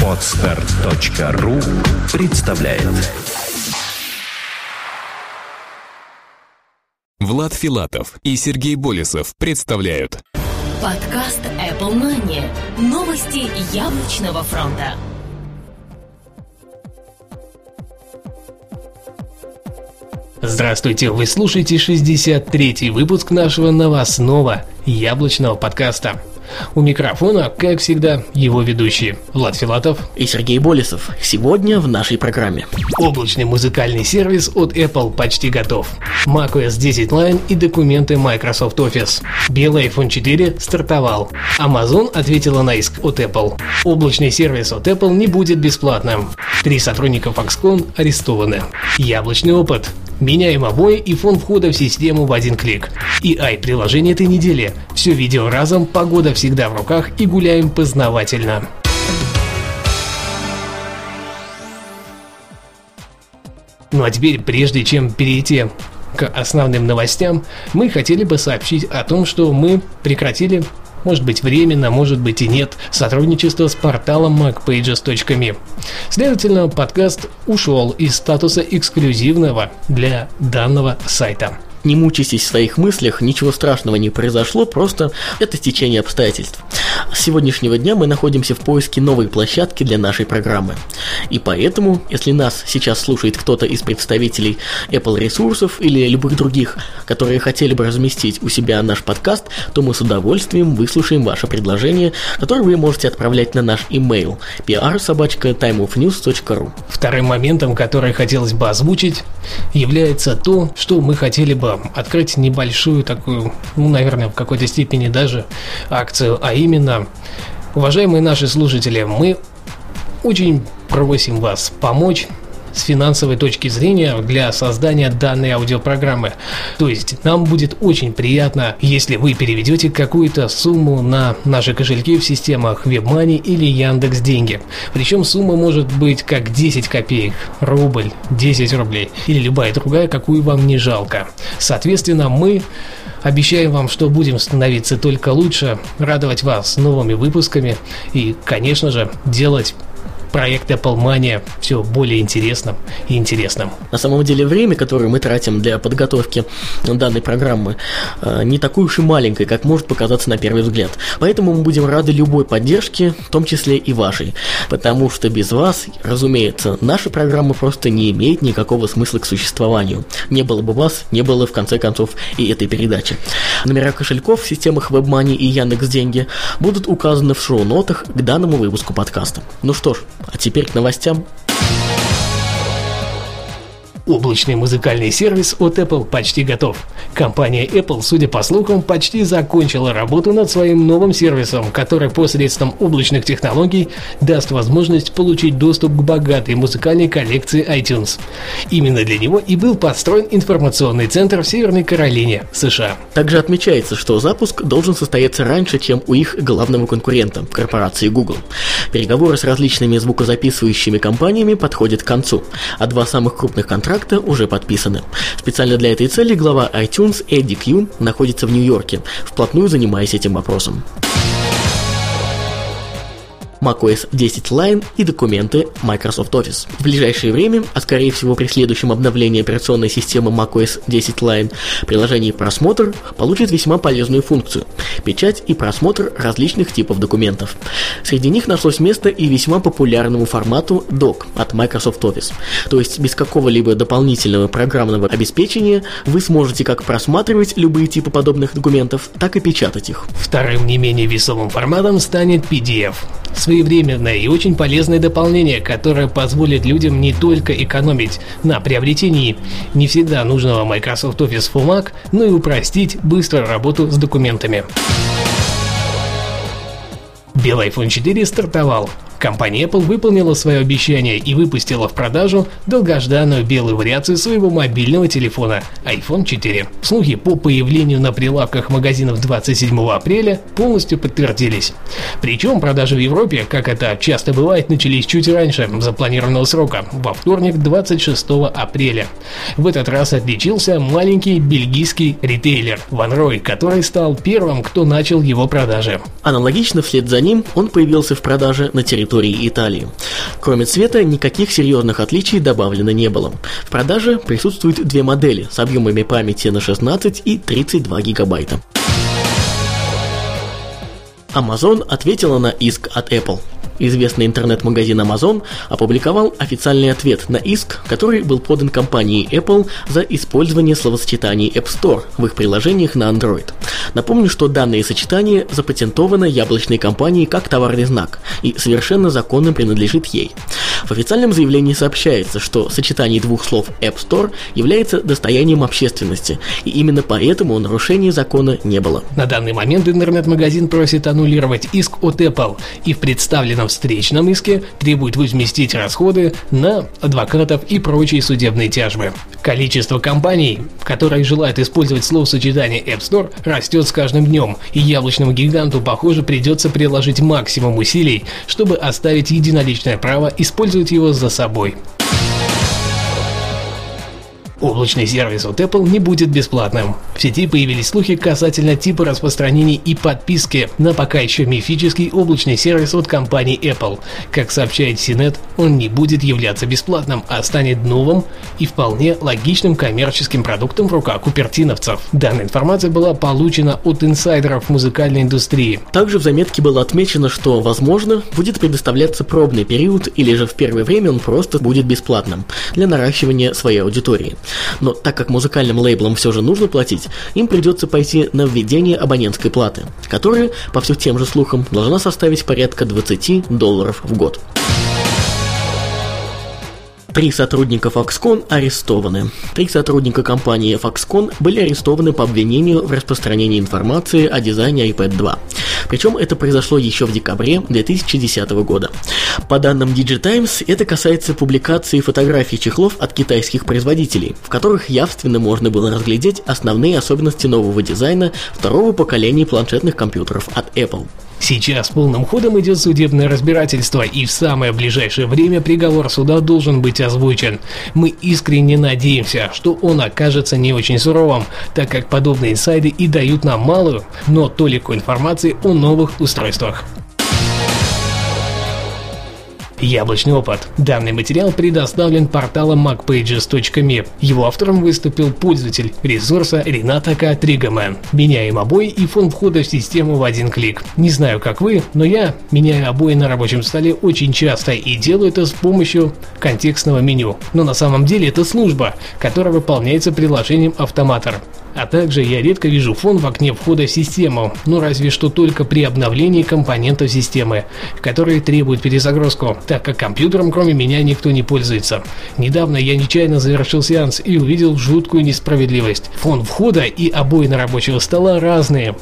Podstar.ru представляет. Влад Филатов и Сергей Болесов представляют подкаст Apple Mania. Новости яблочного фронта. Здравствуйте, вы слушаете 63-й выпуск нашего новостного яблочного подкаста. У микрофона, как всегда, его ведущие Влад Филатов и Сергей Болесов. Сегодня в нашей программе. Облачный музыкальный сервис от Apple почти готов. Mac OS X Lion и документы Microsoft Office. Белый iPhone 4 стартовал. Amazon ответила на иск от Apple. Облачный сервис от Apple не будет бесплатным. 3 сотрудника Foxconn арестованы. Яблочный опыт. Меняем обои и фон входа в систему в один клик. И приложение этой недели. Все видео разом, погода всегда в руках и гуляем познавательно. Ну а теперь, прежде чем перейти к основным новостям, мы хотели бы сообщить о том, что мы прекратили, может быть временно, может быть и нет, сотрудничество с порталом MacPages.me. Следовательно, подкаст ушел из статуса эксклюзивного для данного сайта. Не мучайтесь в своих мыслях, ничего страшного не произошло, просто это стечение обстоятельств. С сегодняшнего дня мы находимся в поиске новой площадки для нашей программы. И поэтому, если нас сейчас слушает кто-то из представителей Apple ресурсов или любых других, которые хотели бы разместить у себя наш подкаст, то мы с удовольствием выслушаем ваше предложение, которое вы можете отправлять на наш email pr@timeofnews.ru. Вторым моментом, который хотелось бы озвучить, является то, что мы хотели бы открыть небольшую такую, наверное, в какой-то степени даже акцию, а именно, уважаемые наши слушатели, мы очень просим вас помочь с финансовой точки зрения для создания данной аудиопрограммы. То есть нам будет очень приятно, если вы переведете какую-то сумму на наши кошельки в системах WebMoney или Яндекс.Деньги. Причем сумма может быть как 10 копеек, рубль, 10 рублей или любая другая, какую вам не жалко. Соответственно, мы обещаем вам, что будем становиться только лучше, радовать вас новыми выпусками и, конечно же, делать проект Apple Mania все более интересным и интересным. На самом деле время, которое мы тратим для подготовки данной программы, не такое уж и маленькое, как может показаться на первый взгляд. Поэтому мы будем рады любой поддержке, в том числе и вашей. Потому что без вас, разумеется, наша программа просто не имеет никакого смысла к существованию. Не было бы вас, не было в конце концов и этой передачи. Номера кошельков в системах WebMoney и Яндекс.Деньги будут указаны в шоу-нотах к данному выпуску подкаста. Ну что ж, а теперь к новостям. Облачный музыкальный сервис от Apple почти готов. Компания Apple, судя по слухам, почти закончила работу над своим новым сервисом, который посредством облачных технологий даст возможность получить доступ к богатой музыкальной коллекции iTunes. Именно для него и был построен информационный центр в Северной Каролине, США. Также отмечается, что запуск должен состояться раньше, чем у их главного конкурента, корпорации Google. Переговоры с различными звукозаписывающими компаниями подходят к концу, а 2 самых крупных контракта уже подписаны. Специально для этой цели глава iTunes Эдди Кью находится в Нью-Йорке, вплотную занимаясь этим вопросом. Mac OS X Lion и документы Microsoft Office. В ближайшее время, а скорее всего при следующем обновлении операционной системы Mac OS X Lion, приложение «Просмотр» получит весьма полезную функцию – печать и просмотр различных типов документов. Среди них нашлось место и весьма популярному формату «Doc» от Microsoft Office. То есть без какого-либо дополнительного программного обеспечения вы сможете как просматривать любые типы подобных документов, так и печатать их. Вторым не менее весомым форматом станет PDF. Своевременное и очень полезное дополнение, которое позволит людям не только экономить на приобретении не всегда нужного Microsoft Office for Mac, но и упростить быструю работу с документами. Белый iPhone 4 стартовал. Компания Apple выполнила свое обещание и выпустила в продажу долгожданную белую вариацию своего мобильного телефона iPhone 4. Слухи по появлению на прилавках магазинов 27 апреля полностью подтвердились. Причем продажи в Европе, как это часто бывает, начались чуть раньше запланированного срока, во вторник 26 апреля. В этот раз отличился маленький бельгийский ритейлер Vanroy, который стал первым, кто начал его продажи. Аналогично вслед за ним он появился в продаже на территории Италии. Кроме цвета, никаких серьезных отличий добавлено не было. В продаже присутствуют две модели с объемами памяти на 16 и 32 гигабайта. Amazon ответила на иск от Apple. Известный интернет-магазин Amazon опубликовал официальный ответ на иск, который был подан компанией Apple за использование словосочетаний App Store в их приложениях на Android. Напомню, что данные сочетания запатентованы яблочной компанией как товарный знак и совершенно законно принадлежит ей. В официальном заявлении сообщается, что сочетание двух слов App Store является достоянием общественности, и именно поэтому нарушений закона не было. На данный момент интернет-магазин просит аннулировать иск от Apple и в представленном встречном иске требует возместить расходы на адвокатов и прочие судебные тяжбы. Количество компаний, которые желают использовать словосочетание App Store, растет с каждым днем, и яблочному гиганту, похоже, придется приложить максимум усилий, чтобы оставить единоличное право использовать его за собой. Облачный сервис от Apple не будет бесплатным. В сети появились слухи касательно типа распространений и подписки на пока еще мифический облачный сервис от компании Apple. Как сообщает CNET, он не будет являться бесплатным, а станет новым и вполне логичным коммерческим продуктом в руках купертиновцев. Данная информация была получена от инсайдеров музыкальной индустрии. Также в заметке было отмечено, что, возможно, будет предоставляться пробный период или же в первое время он просто будет бесплатным для наращивания своей аудитории. Но так как музыкальным лейблам все же нужно платить, им придется пойти на введение абонентской платы, которая, по все тем же слухам, должна составить порядка $20 в год. 3 сотрудника Foxconn арестованы. 3 сотрудника компании Foxconn были арестованы по обвинению в распространении информации о дизайне iPad 2. Причем это произошло еще в декабре 2010 года. По данным Digi-Times, это касается публикации фотографий чехлов от китайских производителей, в которых явственно можно было разглядеть основные особенности нового дизайна второго поколения планшетных компьютеров от Apple. Сейчас полным ходом идет судебное разбирательство, и в самое ближайшее время приговор суда должен быть озвучен. Мы искренне надеемся, что он окажется не очень суровым, так как подобные инсайды и дают нам малую, но толику информации о новых устройствах. Яблочный опыт. Данный материал предоставлен порталом MacPages.me. Его автором выступил пользователь ресурса Рената К. Тригермен. Меняем обои и фон входа в систему в один клик. Не знаю, как вы, но я меняю обои на рабочем столе очень часто и делаю это с помощью контекстного меню. Но на самом деле это служба, которая выполняется приложением Автоматор. А также я редко вижу фон в окне входа в систему, но разве что только при обновлении компонентов системы, которые требуют перезагрузку, так как компьютером кроме меня никто не пользуется. Недавно я нечаянно завершил сеанс и увидел жуткую несправедливость. Фон входа и обои на рабочего стола разные.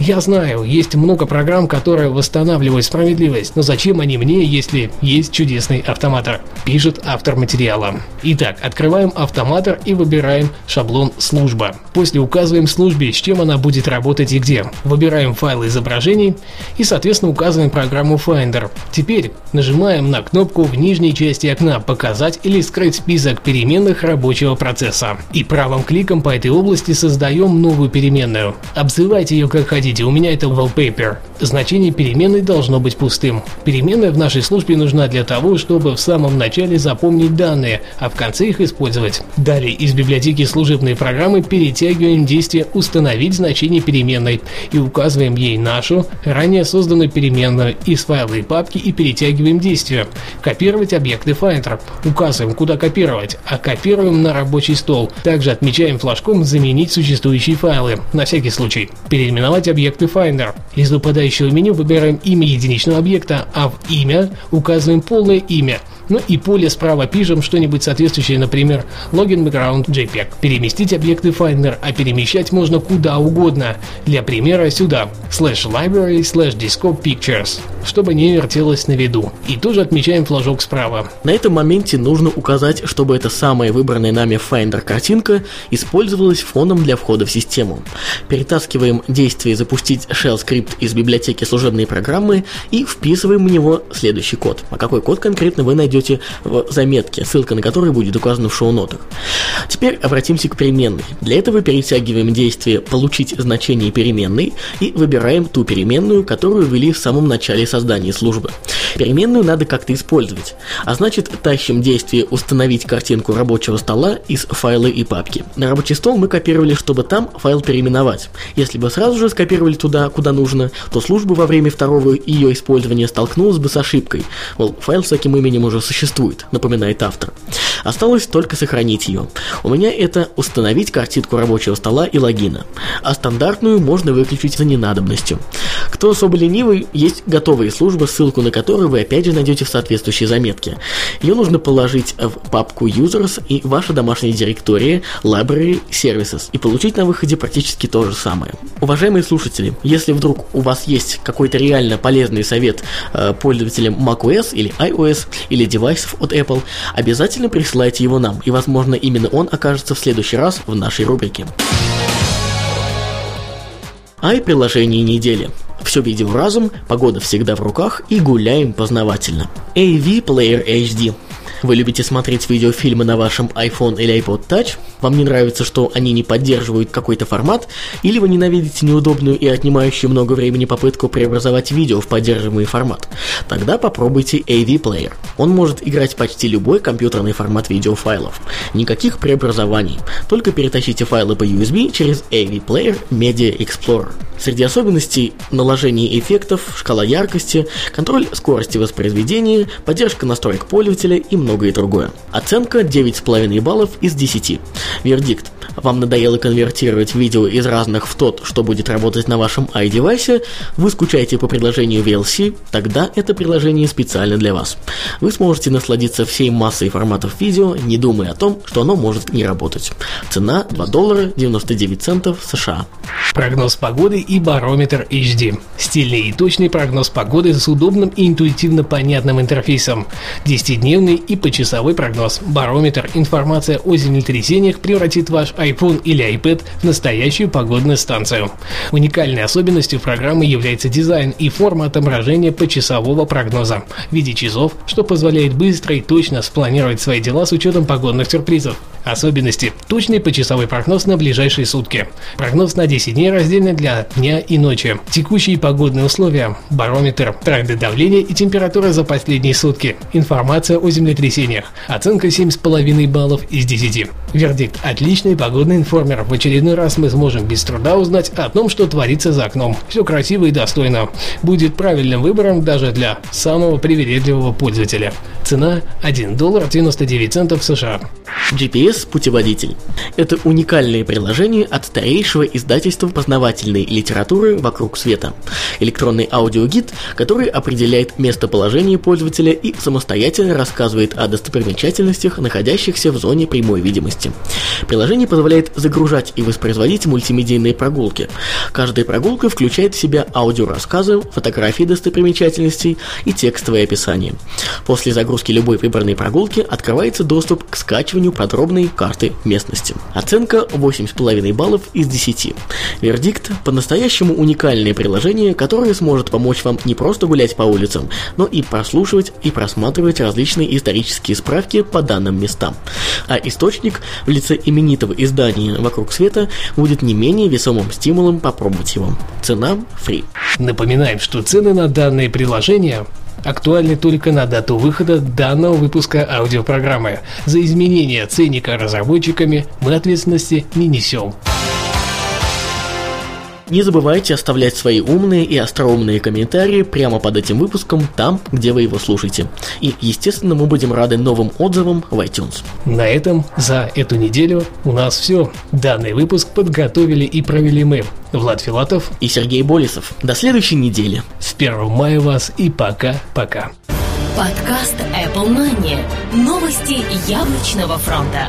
Я знаю, есть много программ, которые восстанавливают справедливость, но зачем они мне, если есть чудесный автоматор? Пишет автор материала. Итак, открываем автоматор и выбираем шаблон «Служба». После указываем службе, с чем она будет работать и где. Выбираем файлы изображений и, соответственно, указываем программу Finder. Теперь нажимаем на кнопку в нижней части окна «Показать» или «Скрыть список переменных рабочего процесса». И правым кликом по этой области создаем новую переменную. Обзывайте ее как хотите, у меня это wallpaper. Значение переменной должно быть пустым. Переменная в нашей службе нужна для того, чтобы в самом начале запомнить данные, а в конце их использовать. Далее из библиотеки служебной программы перетягиваем действие «Установить значение переменной» и указываем ей нашу, ранее созданную переменную из файла и папки и перетягиваем действие «Копировать объекты Finder». Указываем, куда копировать, а копируем на рабочий стол. Также отмечаем флажком «Заменить существующие файлы» на всякий случай. Переименовать объекты Finder. Из выпадающего меню выбираем имя единичного объекта, а в имя указываем полное имя. Ну и поле справа пишем что-нибудь соответствующее, например, login background JPEG. Переместить объекты Finder, а перемещать можно куда угодно. Для примера сюда /library/desktop pictures, чтобы не вертелось на виду. И тоже отмечаем флажок справа. На этом моменте нужно указать, чтобы эта самая выбранная нами Finder картинка использовалась фоном для входа в систему. Перетаскиваем действие «Запустить shell скрипт» из библиотеки служебной программы и вписываем в него следующий код. А какой код конкретно вы найдете в заметке, ссылка на который будет указана в шоу-нотах. Теперь обратимся к переменной. Для этого перетягиваем действие «Получить значение переменной» и выбираем ту переменную, которую ввели в самом начале создания службы. Переменную надо как-то использовать, а значит тащим действие «Установить картинку рабочего стола» из файла и папки. На рабочий стол мы копировали, чтобы там файл переименовать. Если бы сразу же скопировали туда, куда нужно, то служба во время второго ее использования столкнулась бы с ошибкой, мол, файл с таким именем уже существует, напоминает автор. Осталось только сохранить ее. У меня это «Установить картинку рабочего стола и логина», а стандартную можно выключить за ненадобностью. Кто особо ленивый, есть готовые службы, ссылку на которые вы опять же найдете в соответствующей заметке. Ее нужно положить в папку Users и ваша домашняя директория Library Services и получить на выходе практически то же самое. Уважаемые слушатели, если вдруг у вас есть какой-то реально полезный совет пользователям macOS или iOS или девайсов от Apple, обязательно присылайте его нам, и возможно именно он окажется в следующий раз в нашей рубрике. Приложение недели. Все видим разом, погода всегда в руках и гуляем познавательно. AV Player HD. Вы любите смотреть видеофильмы на вашем iPhone или iPod Touch? Вам не нравится, что они не поддерживают какой-то формат? Или вы ненавидите неудобную и отнимающую много времени попытку преобразовать видео в поддерживаемый формат? Тогда попробуйте AV Player. Он может играть почти любой компьютерный формат видеофайлов. Никаких преобразований. Только перетащите файлы по USB через AV Player Media Explorer. Среди особенностей наложение эффектов, шкала яркости, контроль скорости воспроизведения, поддержка настроек пользователя и многое другое. Оценка 9,5 баллов из 10. Вердикт. Вам надоело конвертировать видео из разных в тот, что будет работать на вашем iDevice? Вы скучаете по приложению VLC? Тогда это приложение специально для вас. Вы сможете насладиться всей массой форматов видео, не думая о том, что оно может не работать. Цена $2.99 США. Прогноз погоды и барометр HD. Стильный и точный прогноз погоды с удобным и интуитивно понятным интерфейсом. 10-дневный и почасовой прогноз. Барометр. Информация о землетрясениях превратит ваш iPhone или iPad в настоящую погодную станцию. Уникальной особенностью программы является дизайн и форма отображения почасового прогноза в виде часов, что позволяет быстро и точно спланировать свои дела с учетом погодных сюрпризов. Особенности. Точный почасовой прогноз на ближайшие сутки. Прогноз на 10 дней раздельно для дня и ночи. Текущие погодные условия. Барометр. Тренды давления и температура за последние сутки. Информация о землетрясениях. Оценка 7,5 баллов из 10. Вердикт. Отличный погодный информер. В очередной раз мы сможем без труда узнать о том, что творится за окном. Все красиво и достойно. Будет правильным выбором даже для самого привередливого пользователя. Цена $1.99 США. GPS-путеводитель. Это уникальное приложение от старейшего издательства познавательной литературы «Вокруг света». Электронный аудиогид, который определяет местоположение пользователя и самостоятельно рассказывает о достопримечательностях, находящихся в зоне прямой видимости. Приложение позволяет загружать и воспроизводить мультимедийные прогулки. Каждая прогулка включает в себя аудиорассказы, фотографии достопримечательностей и текстовое описание. После загрузки любой выбранной прогулки открывается доступ к скачиванию подробной карты местности. Оценка 8,5 баллов из 10. Вердикт – по-настоящему уникальное приложение, которое сможет помочь вам не просто гулять по улицам, но и прослушивать и просматривать различные исторические справки по данным местам. А источник в лице именитого издания «Вокруг света» будет не менее весомым стимулом попробовать его. Цена фри. Напоминаем, что цены на данные приложения актуальны только на дату выхода данного выпуска аудиопрограммы. За изменение ценника разработчиками мы ответственности не несем. Не забывайте оставлять свои умные и остроумные комментарии прямо под этим выпуском, там, где вы его слушаете. И, естественно, мы будем рады новым отзывам в iTunes. На этом за эту неделю у нас все. Данный выпуск подготовили и провели мы, Влад Филатов и Сергей Болесов. До следующей недели. С 1 мая вас и пока-пока. Подкаст Apple Mania. Новости яблочного фронта.